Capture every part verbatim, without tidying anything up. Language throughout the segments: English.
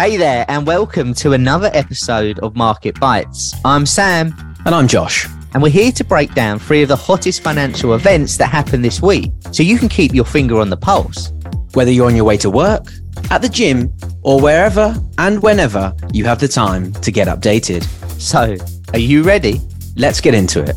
Hey there, and welcome to another episode of Market Bites. I'm Sam. And I'm Josh. And we're here to break down three of the hottest financial events that happened this week, so you can keep your finger on the pulse. Whether you're on your way to work, at the gym, or wherever and whenever you have the time to get updated. So, are you ready? Let's get into it.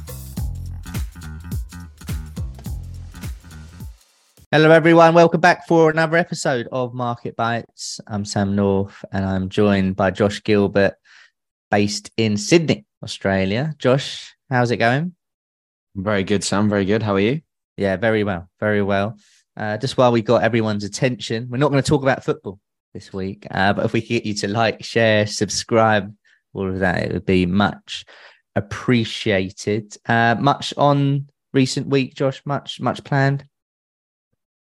Hello everyone, welcome back for another episode of Market Bites. I'm Sam North and I'm joined by Josh Gilbert based in Sydney, Australia. Josh, how's it going? Very good, Sam, very good. How are you? Yeah, very well, very well. Uh, just while we got everyone's attention, we're not going to talk about football this week, uh, but if we could get you to like, share, subscribe, all of that, it would be much appreciated. Uh, much on recent week, Josh, much, much planned.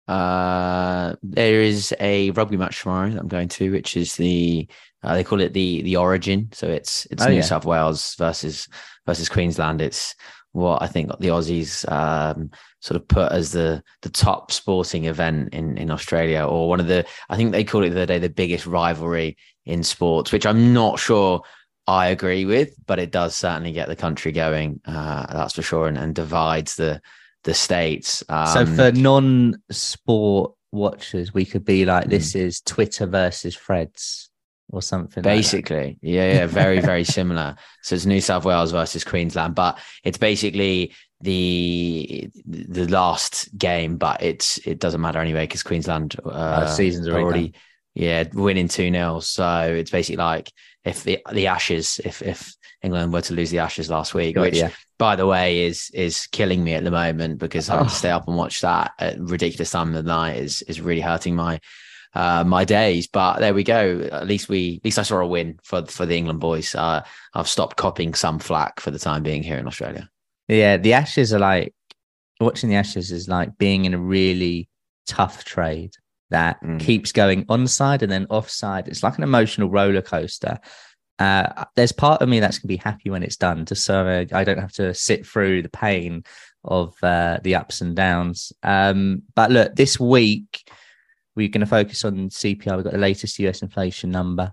Uh, there is a rugby match tomorrow that I'm going to, which is the uh, they call it the the Origin. So it's it's oh, New yeah. South Wales versus versus Queensland. It's what I think the Aussies um sort of put as the the top sporting event in in Australia, or one of the I think they called it the other day the biggest rivalry in sports, which I'm not sure I agree with, but it does certainly get the country going. Uh, that's for sure, and, and divides the. the States. Um, so for non-sport watchers, we could be like, this is Twitter versus Threads or something. Basically. Like yeah, yeah. Very, very similar. So it's New South Wales versus Queensland, but it's basically the the last game, but it's it doesn't matter anyway, because Queensland uh, uh, seasons are already done. Yeah, winning two nil. So it's basically like if the the Ashes, if if England were to lose the Ashes last week, which, yeah. by the way, is is killing me at the moment because having oh. to stay up and watch that at ridiculous time of the night is is really hurting my uh, my days. But there we go. At least we, at least I saw a win for for the England boys. Uh, I've stopped copying some flack for the time being here in Australia. Yeah, the Ashes are like watching the Ashes is like being in a really tough trade that mm. keeps going onside and then offside. It's like an emotional roller coaster. Uh, there's part of me that's gonna be happy when it's done, just so uh, I don't have to sit through the pain of uh, the ups and downs. Um, but look, this week we're going to focus on C P I. We've got the latest U S inflation number.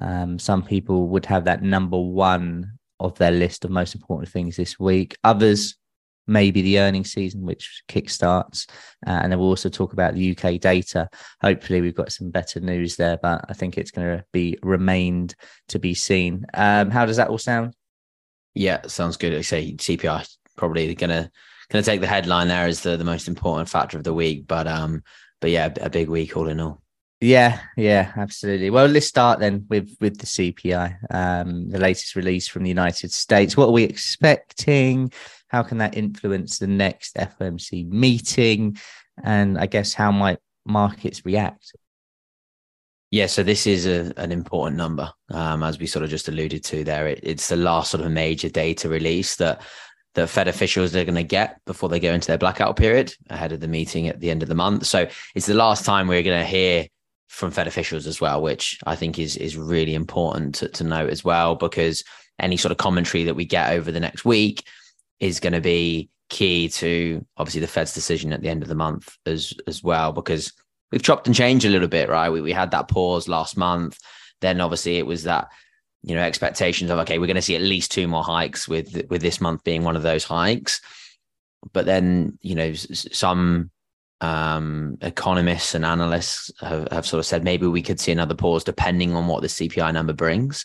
Um, some people would have that number one of their list of most important things this week. Others, maybe the earnings season, which kickstarts. Uh, and then we'll also talk about the U K data. Hopefully we've got some better news there, but I think it's going to be remained to be seen. Um, how does that all sound? Yeah, sounds good. I say C P I probably going to going to take the headline there as the, the most important factor of the week. But um, but yeah, a big week all in all. Yeah, yeah, absolutely. Well, let's start then with, with the C P I, um, the latest release from the United States. What are we expecting? How can that influence the next F O M C meeting? And I guess how might markets react? Yeah, so this is a, an important number, um, as we sort of just alluded to there. It, it's the last sort of major data release that the Fed officials are going to get before they go into their blackout period ahead of the meeting at the end of the month. So it's the last time we're going to hear from Fed officials as well, which I think is is really important to, to note as well, because any sort of commentary that we get over the next week is going to be key to obviously the Fed's decision at the end of the month as as well, because we've chopped and changed a little bit, right? We we had that pause last month. Then obviously it was that, you know, expectations of, okay, we're going to see at least two more hikes with, with this month being one of those hikes. But then, you know, some um, economists and analysts have, have sort of said, maybe we could see another pause depending on what the C P I number brings.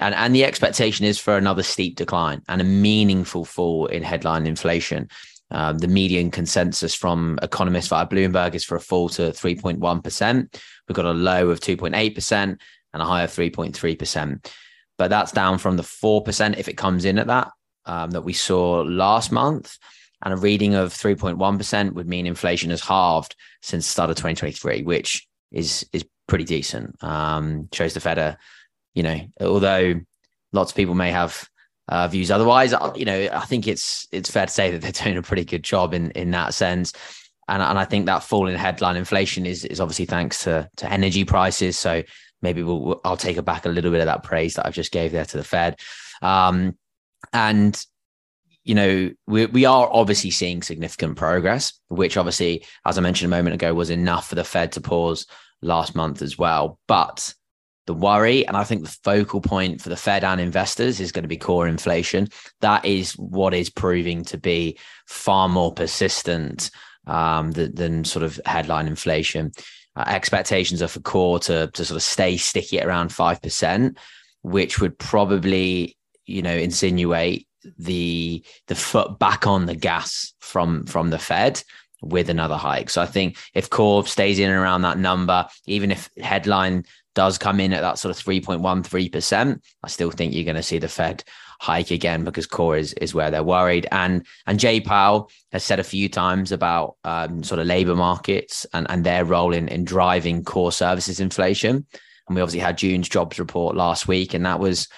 And, and the expectation is for another steep decline and a meaningful fall in headline inflation. Um, the median consensus from economists via Bloomberg is for a fall to three point one percent. We've got a low of two point eight percent and a high of three point three percent. But that's down from the four percent, if it comes in at that, um, that we saw last month. And a reading of three point one percent would mean inflation has halved since the start of twenty twenty-three, which is is pretty decent. Um, shows the Fed are you know, although lots of people may have uh, views otherwise, you know, I think it's it's fair to say that they're doing a pretty good job in in that sense. And, and I think that fall in headline inflation is is obviously thanks to to energy prices. So maybe we'll, I'll take it back a little bit of that praise that I've just gave there to the Fed. Um, and, you know, we we are obviously seeing significant progress, which obviously, as I mentioned a moment ago, was enough for the Fed to pause last month as well. But the worry, and I think the focal point for the Fed and investors, is going to be core inflation. That is what is proving to be far more persistent um, than, than sort of headline inflation. Uh, expectations are for core to, to sort of stay sticky at around five percent, which would probably, you know, insinuate the the foot back on the gas from from the Fed with another hike. So I think if core stays in and around that number, even if headline does come in at that sort of three point one three percent, I still think you're going to see the Fed hike again, because core is is where they're worried. And and Jay Powell has said a few times about um, sort of labor markets and, and their role in, in driving core services inflation. And we obviously had June's jobs report last week, and that was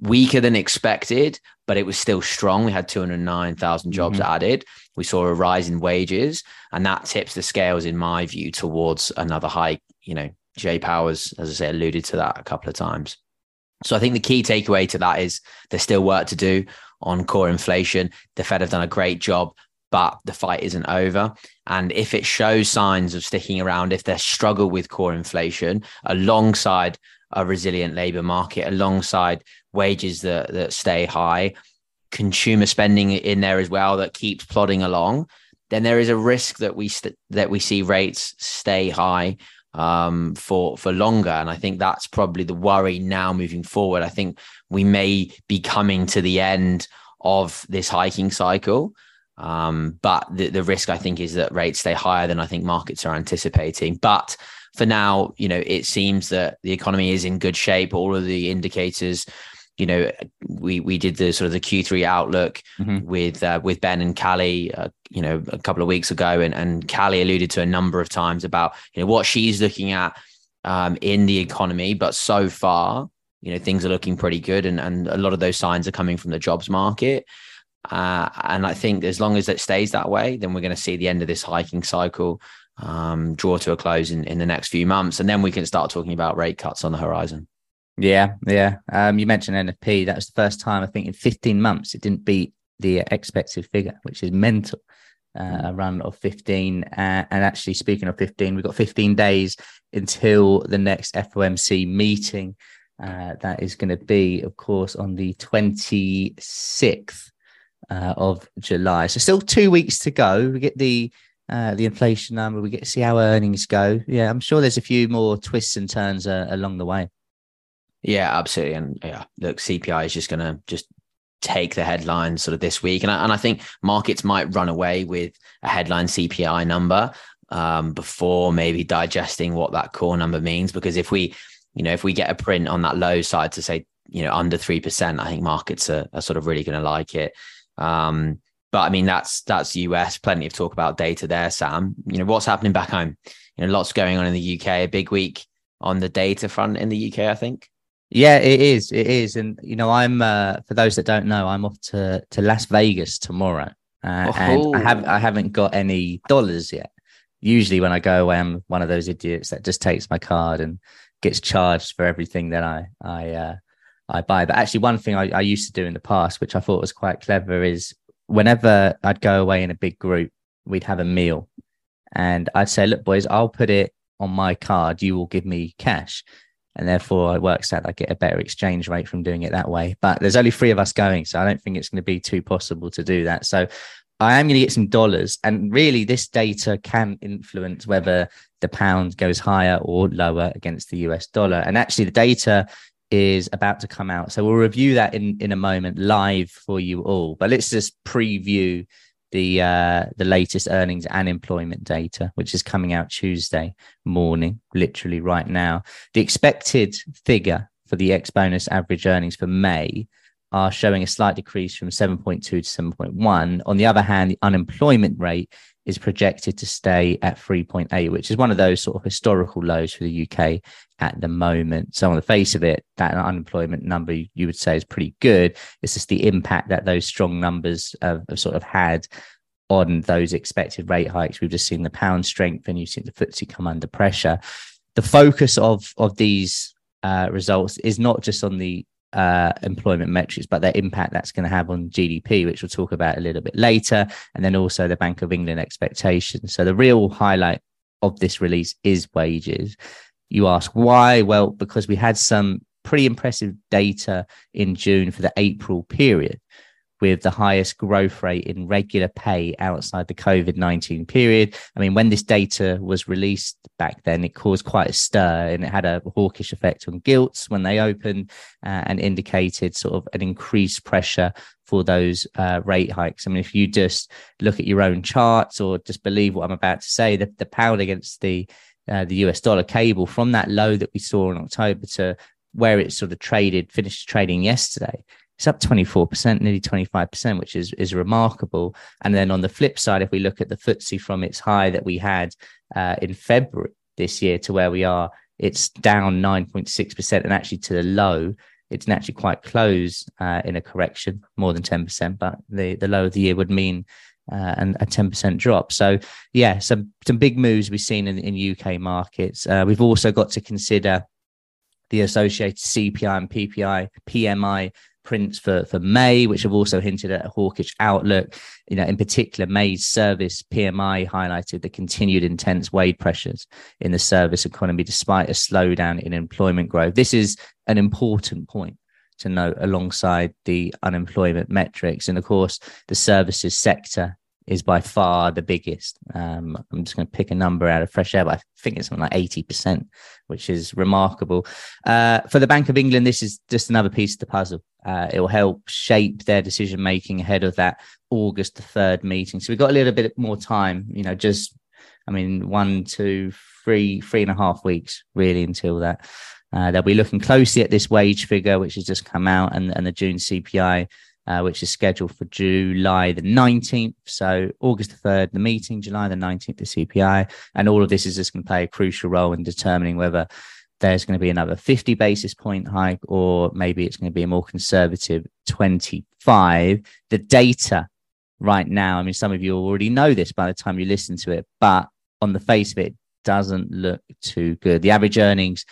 weaker than expected, but it was still strong. We had two hundred nine thousand jobs mm-hmm. added. We saw a rise in wages, and that tips the scales, in my view, towards another hike. You know, Jay Powell, as I say, alluded to that a couple of times. So I think the key takeaway to that is there's still work to do on core inflation. The Fed have done a great job, but the fight isn't over. And if it shows signs of sticking around, if they struggle with core inflation alongside a resilient labor market, alongside wages that, that stay high, consumer spending in there as well that keeps plodding along, then there is a risk that we st- that we see rates stay high um, for for longer. And I think that's probably the worry now moving forward. I think we may be coming to the end of this hiking cycle, um, but the, the risk, I think, is that rates stay higher than I think markets are anticipating. But for now, you know, it seems that the economy is in good shape. All of the indicators, you know, we we did the sort of the Q three outlook mm-hmm. with uh, with Ben and Callie, uh, you know, a couple of weeks ago, and and Callie alluded to a number of times about, you know, what she's looking at um, in the economy. But so far, you know, things are looking pretty good, and and a lot of those signs are coming from the jobs market. Uh, and I think as long as it stays that way, then we're going to see the end of this hiking cycle um draw to a close in, in the next few months, and then we can start talking about rate cuts on the horizon. Yeah, yeah. Um, you mentioned N F P. That was the first time, I think, in fifteen months it didn't beat the expected figure, which is mental. Uh, a run of fifteen. Uh, and actually, speaking of fifteen, we've got fifteen days until the next F O M C meeting. Uh, that is going to be, of course, on the twenty-sixth uh, of July. So still two weeks to go. We get the Uh, the inflation number, we get to see how earnings go. Yeah, I'm sure there's a few more twists and turns uh, along the way. Yeah, absolutely. And yeah, look, C P I is just going to just take the headline sort of this week. And I, and I think markets might run away with a headline C P I number um, before maybe digesting what that core number means. Because if we, you know, if we get a print on that low side to say, you know, under three percent, I think markets are, are sort of really going to like it. Um But I mean, that's that's U S. Plenty of talk about data there, Sam. You know, what's happening back home? You know, lots going on in the U K. A big week on the data front in the U K, I think. Yeah, it is. It is. And, you know, I'm uh, for those that don't know, I'm off to, to Las Vegas tomorrow. Uh, and I, have, I haven't got any dollars yet. Usually when I go away, I'm one of those idiots that just takes my card and gets charged for everything that I I, uh, I buy. But actually, one thing I, I used to do in the past, which I thought was quite clever, is whenever I'd go away in a big group, we'd have a meal and I'd say, look, boys, I'll put it on my card. You will give me cash. And therefore it works out. I get a better exchange rate from doing it that way. But there's only three of us going, so I don't think it's going to be too possible to do that. So I am going to get some dollars. And really, this data can influence whether the pound goes higher or lower against the U S dollar. And actually, the data is about to come out, so we'll review that in in a moment live for you all. But let's just preview the uh the latest earnings and employment data, which is coming out Tuesday morning, literally right now. The expected figure for the ex-bonus average earnings for May are showing a slight decrease from seven point two to seven point one. On the other hand, the unemployment rate is projected to stay at three point eight, which is one of those sort of historical lows for the U K at the moment. So on the face of it, that unemployment number you would say is pretty good. It's just the impact that those strong numbers have, have sort of had on those expected rate hikes. We've just seen the pound strengthen, you've seen the F T S E come under pressure. The focus of, of these uh, results is not just on the uh, employment metrics, but their impact that's going to have on G D P, which we'll talk about a little bit later, and then also the Bank of England expectations. So the real highlight of this release is wages. You ask why? Well, because we had some pretty impressive data in June for the April period, with the highest growth rate in regular pay outside the COVID nineteen period. I mean, when this data was released back then, it caused quite a stir, and it had a hawkish effect on gilts when they opened uh, and indicated sort of an increased pressure for those uh, rate hikes. I mean, if you just look at your own charts or just believe what I'm about to say, the, the pound against the uh, the U S dollar cable from that low that we saw in October to where it sort of traded, finished trading yesterday, it's up twenty-four percent, nearly twenty-five percent, which is, is remarkable. And then on the flip side, if we look at the F T S E from its high that we had uh, in February this year to where we are, it's down nine point six percent. And actually to the low, it's naturally quite close uh, in a correction, more than ten percent. But the, the low of the year would mean uh, an, a ten percent drop. So, yeah, some, some big moves we've seen in, in U K markets. Uh, we've also got to consider the associated C P I and P P I, P M I prints for, for May, which have also hinted at a hawkish outlook. You know, in particular, May's service P M I highlighted the continued intense wage pressures in the service economy, despite a slowdown in employment growth. This is an important point to note alongside the unemployment metrics. And of course, the services sector is by far the biggest. Um, I'm just going to pick a number out of fresh air, but I think it's something like eighty percent, which is remarkable. Uh, for the Bank of England, this is just another piece of the puzzle. Uh, it will help shape their decision-making ahead of that August the third meeting. So we've got a little bit more time, you know, just, I mean, one, two, three, three and a half weeks, really, until that. Uh, they'll be looking closely at this wage figure, which has just come out, and, and the June C P I, Uh, which is scheduled for July the nineteenth. So August the third, the meeting, July the nineteenth, the C P I. And all of this is just going to play a crucial role in determining whether there's going to be another fifty basis point hike, or maybe it's going to be a more conservative twenty-five. The data right now, I mean, some of you already know this by the time you listen to it, but on the face of it, doesn't look too good. The average earnings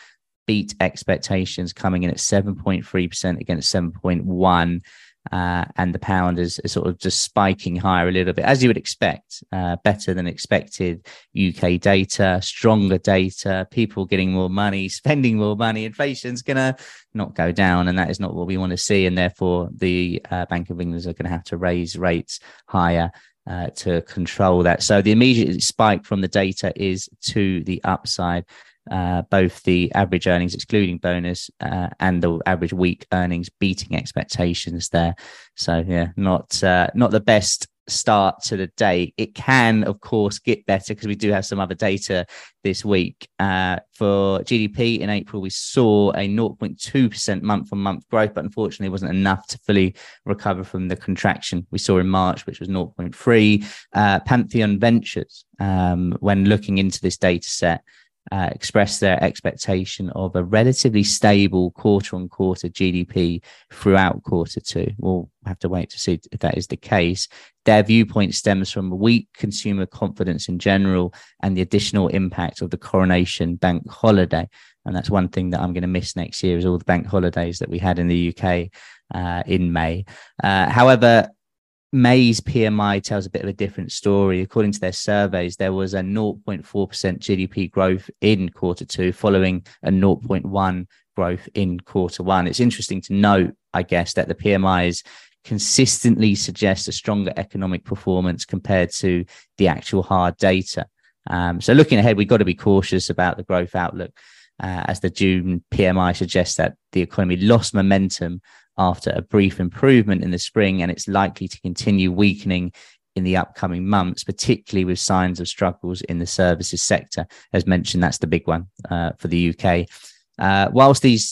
beat expectations, coming in at seven point three percent against seven point one percent. Uh, and the pound is, is sort of just spiking higher a little bit, as you would expect. Uh, better than expected U K data, stronger data, people getting more money, spending more money. Inflation's going to not go down, and that is not what we want to see. And therefore, the uh, Bank of England are going to have to raise rates higher uh, to control that. So the immediate spike from the data is to the upside. Uh, both the average earnings, excluding bonus, uh, and the average week earnings beating expectations there. So, yeah, not uh, not the best start to the day. It can, of course, get better because we do have some other data this week. Uh, for G D P in April, we saw a zero point two percent month-on-month growth, but unfortunately it wasn't enough to fully recover from the contraction we saw in March, which was zero point three. Uh, Pantheon Ventures, um, when looking into this data set, Uh, expressed their expectation of a relatively stable quarter-on-quarter G D P throughout quarter two. We'll have to wait to see if that is the case. Their viewpoint stems from weak consumer confidence in general and the additional impact of the coronation bank holiday. And that's one thing that I'm going to miss next year is all the bank holidays that we had in the U K uh, in May. Uh, however, May's P M I tells a bit of a different story. According to their surveys, there was a zero point four percent G D P growth in quarter two, following a zero point one growth in quarter one. It's interesting to note, I guess, that the P M Is consistently suggest a stronger economic performance compared to the actual hard data. Um, so looking ahead, we've got to be cautious about the growth outlook, uh, as the June P M I suggests that the economy lost momentum after a brief improvement in the spring, and it's likely to continue weakening in the upcoming months, particularly with signs of struggles in the services sector. As mentioned, that's the big one uh, for the U K. Uh, whilst these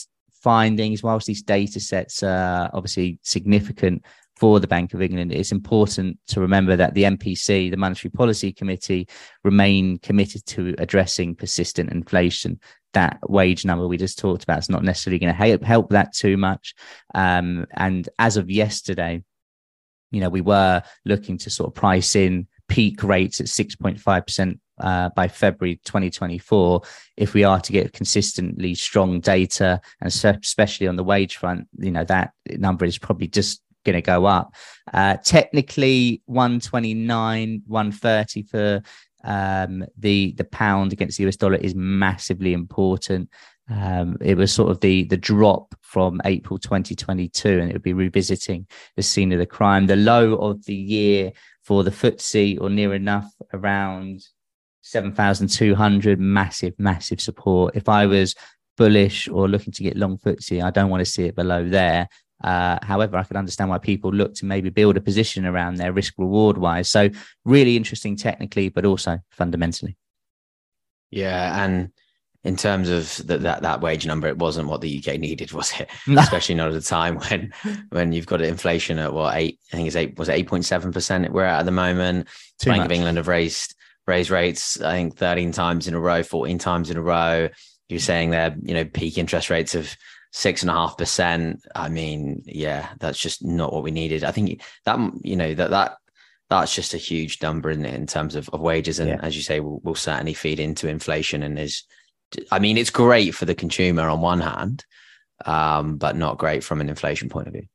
findings, whilst these data sets are obviously significant for the Bank of England, it's important to remember that the M P C, the Monetary Policy Committee, remain committed to addressing persistent inflation. That wage number we just talked about is not necessarily going to help, help that too much. Um, and as of yesterday, you know, we were looking to sort of price in peak rates at six point five percent uh, by February twenty twenty-four. If we are to get consistently strong data, and so especially on the wage front, you know, that number is probably just going to go up. Uh, technically, one twenty-nine, one thirty for um, the the pound against the U S dollar is massively important. Um, it was sort of the the drop from April twenty twenty-two, and it would be revisiting the scene of the crime. The low of the year for the F T S E, or near enough, around seven thousand two hundred, massive, massive support. If I was bullish or looking to get long F T S E, I don't want to see it below there. Uh, however, I can understand why people look to maybe build a position around their risk reward wise. So really interesting technically, but also fundamentally. Yeah. And in terms of the, that that wage number, it wasn't what the U K needed, was it? No. Especially not at a time when when you've got inflation at what eight? I think it's eight. Was it eight point seven percent? We're at at the moment. Too Bank much. of England have raised raised rates. I think thirteen times in a row, fourteen times in a row. You're saying they're, you know, peak interest rates of six and a half percent. I mean, yeah, that's just not what we needed. I think that you know that that. That's just a huge number in in terms of, of wages, and yeah. as you say, will will certainly feed into inflation and is. I mean, it's great for the consumer on one hand, um, but not great from an inflation point of view.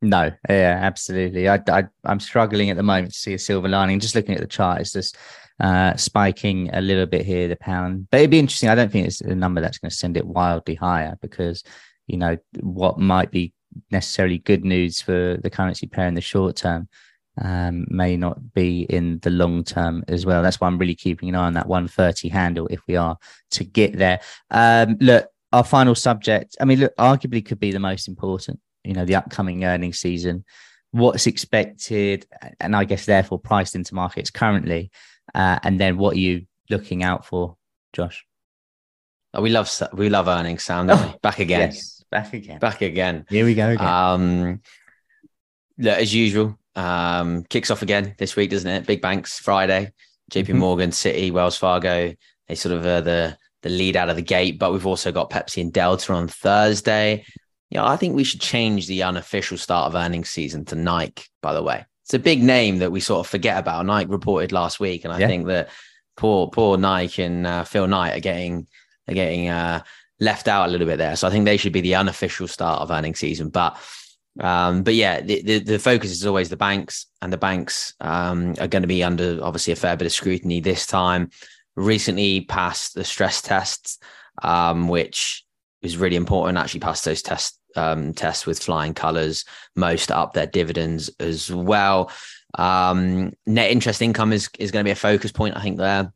No, yeah, absolutely. I, I, I'm struggling at the moment to see a silver lining. Just looking at the chart, it's just uh, spiking a little bit here, the pound. But it'd be interesting. I don't think it's a number that's going to send it wildly higher because, you know, what might be necessarily good news for the currency pair in the short term um, may not be in the long term as well. That's why I'm really keeping an eye on that one thirty handle if we are to get there. Um, look, our final subject, I mean, look, arguably could be the most important, you know, the upcoming earnings season, what's expected, and I guess therefore priced into markets currently. Uh, and then what are you looking out for, Josh? Oh, we love, we love earnings sound. Oh, back again, yes, back again, back again. Here we go again. Um, look, as usual, Um, kicks off again this week, doesn't it? Big banks Friday, J P mm-hmm. Morgan, Citi, Wells Fargo. They sort of are the the lead out of the gate, but we've also got Pepsi and Delta on Thursday. Yeah, you know, I think we should change the unofficial start of earnings season to Nike. By the way, it's a big name that we sort of forget about. Nike reported last week, and I yeah. think that poor poor Nike and uh, Phil Knight are getting are getting uh, left out a little bit there. So I think they should be the unofficial start of earnings season, but. Um, but yeah, the, the, the focus is always the banks, and the banks um, are going to be under obviously a fair bit of scrutiny this time. Recently passed the stress tests, um, which is really important. Actually passed those test, um, tests with flying colours, most up their dividends as well. Um, net interest income is, is going to be a focus point, I think, there.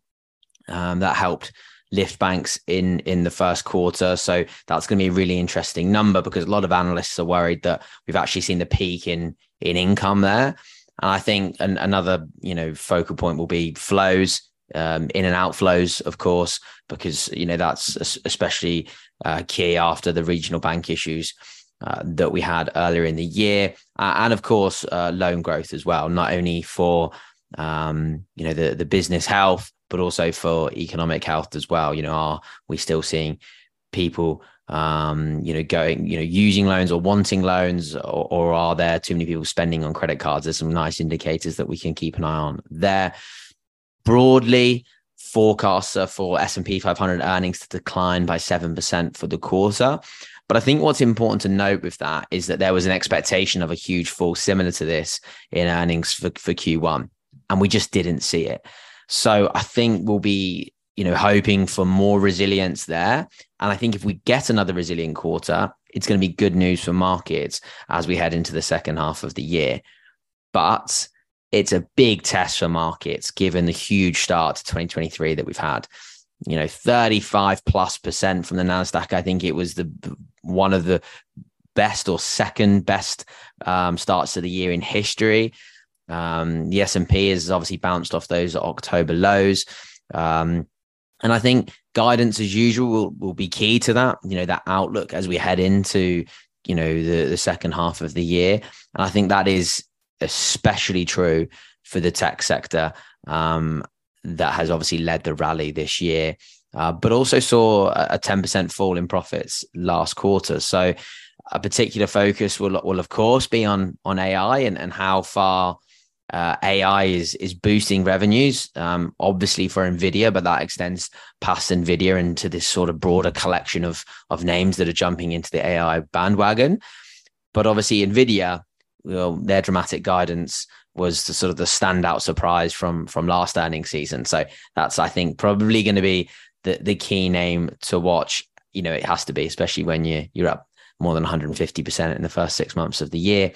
Um, that helped lift banks in in the first quarter. So that's going to be a really interesting number because a lot of analysts are worried that we've actually seen the peak in in income there. And I think an, another, you know, focal point will be flows, um, in and outflows, of course, because, you know, that's especially uh, key after the regional bank issues uh, that we had earlier in the year. Uh, and of course, uh, loan growth as well, not only for, um, you know, the, the business health, but also for economic health as well. You know, are we still seeing people, um, you know, going, you know, using loans or wanting loans, or, or are there too many people spending on credit cards? There's some nice indicators that we can keep an eye on there. Broadly, forecasts are for S and P five hundred earnings to decline by seven percent for the quarter. But I think what's important to note with that is that there was an expectation of a huge fall similar to this in earnings for, for Q one, and we just didn't see it. So I think we'll be, you know, hoping for more resilience there. And I think if we get another resilient quarter, it's going to be good news for markets as we head into the second half of the year. But it's a big test for markets, given the huge start to twenty twenty-three that we've had, you know, thirty-five plus percent from the NASDAQ. I think it was the one of the best or second best um, starts to the year in history. Um, the S and P has obviously bounced off those October lows. Um, and I think guidance as usual will, will be key to that, you know, that outlook as we head into, you know, the, the second half of the year. And I think that is especially true for the tech sector, um, that has obviously led the rally this year, uh, but also saw a ten percent fall in profits last quarter. So a particular focus will, will of course, be on on A I and, and how far uh, A I is is boosting revenues, um, obviously for Nvidia, but that extends past Nvidia into this sort of broader collection of, of names that are jumping into the A I bandwagon. But obviously Nvidia, well, their dramatic guidance was the sort of the standout surprise from from last earnings season. So that's, I think, probably going to be the, the key name to watch. You know, it has to be, especially when you, you're up more than one hundred fifty percent in the first six months of the year.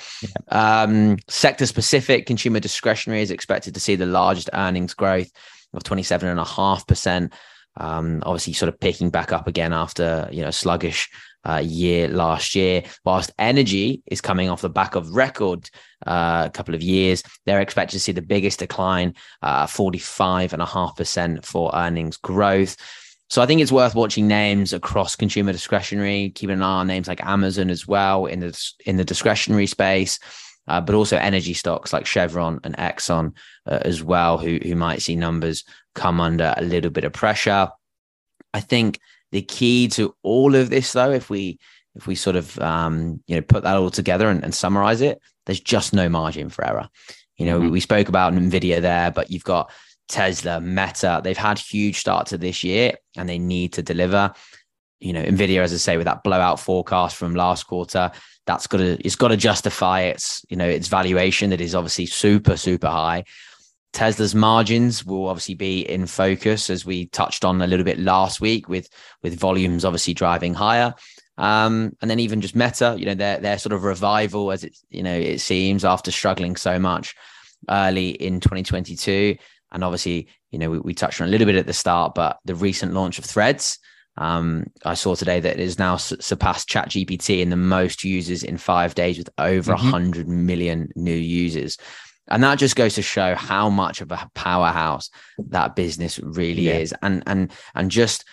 Yeah. Um, sector-specific, consumer discretionary is expected to see the largest earnings growth of twenty-seven point five percent. Um, obviously sort of picking back up again after, you know, sluggish uh, year last year, whilst energy is coming off the back of record uh, couple of years. They're expected to see the biggest decline, uh, forty-five point five percent for earnings growth. So I think it's worth watching names across consumer discretionary, keeping an eye on names like Amazon as well in the, in the discretionary space, uh, but also energy stocks like Chevron and Exxon uh, as well, who, who might see numbers come under a little bit of pressure. I think the key to all of this, though, if we if we sort of um, you know, put that all together and, and summarize it, there's just no margin for error. You know, mm-hmm. we spoke about Nvidia there, but you've got Tesla, Meta. They've had huge start to this year, and they need to deliver. You know, Nvidia, as I say, with that blowout forecast from last quarter, that's got to it's got to justify its you know its valuation that is obviously super super high. Tesla's margins will obviously be in focus, as we touched on a little bit last week, with with volumes obviously driving higher. Um, and then even just Meta, you know, their their sort of revival, as it you know it seems, after struggling so much early in twenty twenty-two. And obviously, you know, we, we touched on a little bit at the start, but the recent launch of Threads, um, I saw today that it has now su- surpassed Chat G P T in the most users in five days, with over mm-hmm. one hundred million new users. And that just goes to show how much of a powerhouse that business really yeah. is. And, and, and just,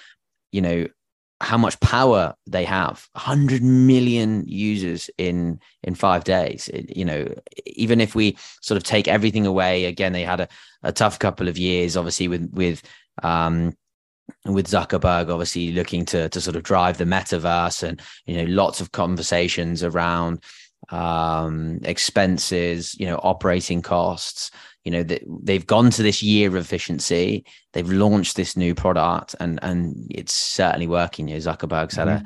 you know, how much power they have. One hundred million users in, in five days. It, you know, even if we sort of take everything away, again, they had a, a tough couple of years, obviously with, with, um, with Zuckerberg, obviously looking to, to sort of drive the metaverse, and, you know, lots of conversations around, um expenses, you know operating costs. You know that they've gone to this year of efficiency. They've launched this new product, and and it's certainly working. You know, Zuckerberg's mm-hmm.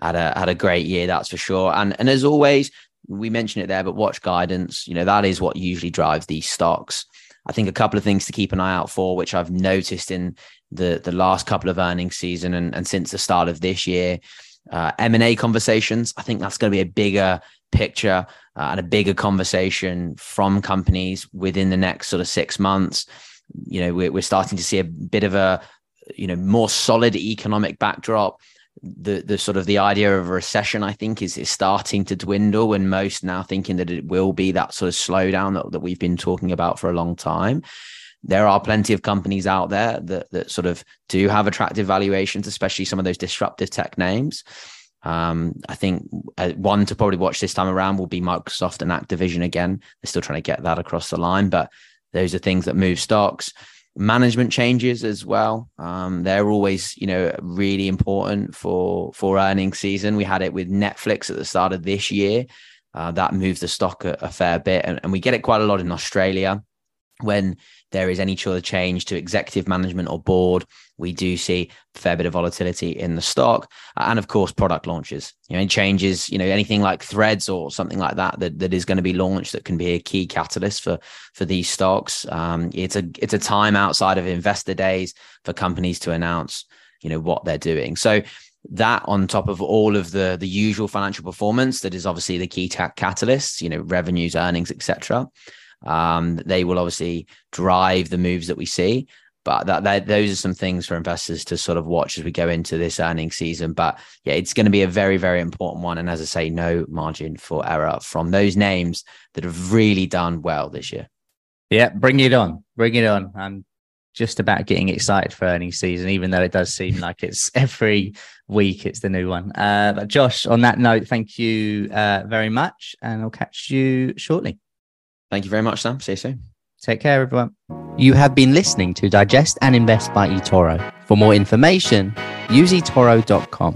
had a had a had a great year, that's for sure. And and as always, we mentioned it there, but watch guidance. You know that is what usually drives these stocks. I think a couple of things to keep an eye out for, which I've noticed in the the last couple of earnings season and, and since the start of this year, uh, M and A conversations. I think that's going to be a bigger picture uh, and a bigger conversation from companies within the next sort of six months. You know, we're, we're starting to see a bit of a, you know, more solid economic backdrop. The the sort of the idea of a recession, I think, is is starting to dwindle, and most now thinking that it will be that sort of slowdown that, that we've been talking about for a long time. There are plenty of companies out there that that sort of do have attractive valuations, especially some of those disruptive tech names. Um, I think uh, one to probably watch this time around will be Microsoft and Activision again. They're still trying to get that across the line, but those are things that move stocks. Management changes as well. Um, they're always, you know, really important for, for earnings season. We had it with Netflix at the start of this year. Uh, that moved the stock a, a fair bit. And, and we get it quite a lot in Australia. When there is any sort of change to executive management or board, we do see a fair bit of volatility in the stock. And of course, product launches, you know, any changes, you know, anything like Threads or something like that, that, that is going to be launched, that can be a key catalyst for, for these stocks. Um, it's a, it's a time outside of investor days for companies to announce, you know, what they're doing. So that, on top of all of the, the usual financial performance, that is obviously the key t- catalysts, you know, revenues, earnings, et cetera. Um, they will obviously drive the moves that we see, but that, that those are some things for investors to sort of watch as we go into this earnings season. But yeah, it's going to be a very, very important one. And as I say, no margin for error from those names that have really done well this year. Yeah, bring it on, bring it on. I'm just about getting excited for earnings season, even though it does seem like it's every week it's the new one. Uh, but Josh, on that note, thank you uh, very much, and I'll catch you shortly. Thank you very much, Sam. See you soon. Take care, everyone. You have been listening to Digest and Invest by eToro. For more information, use eToro dot com.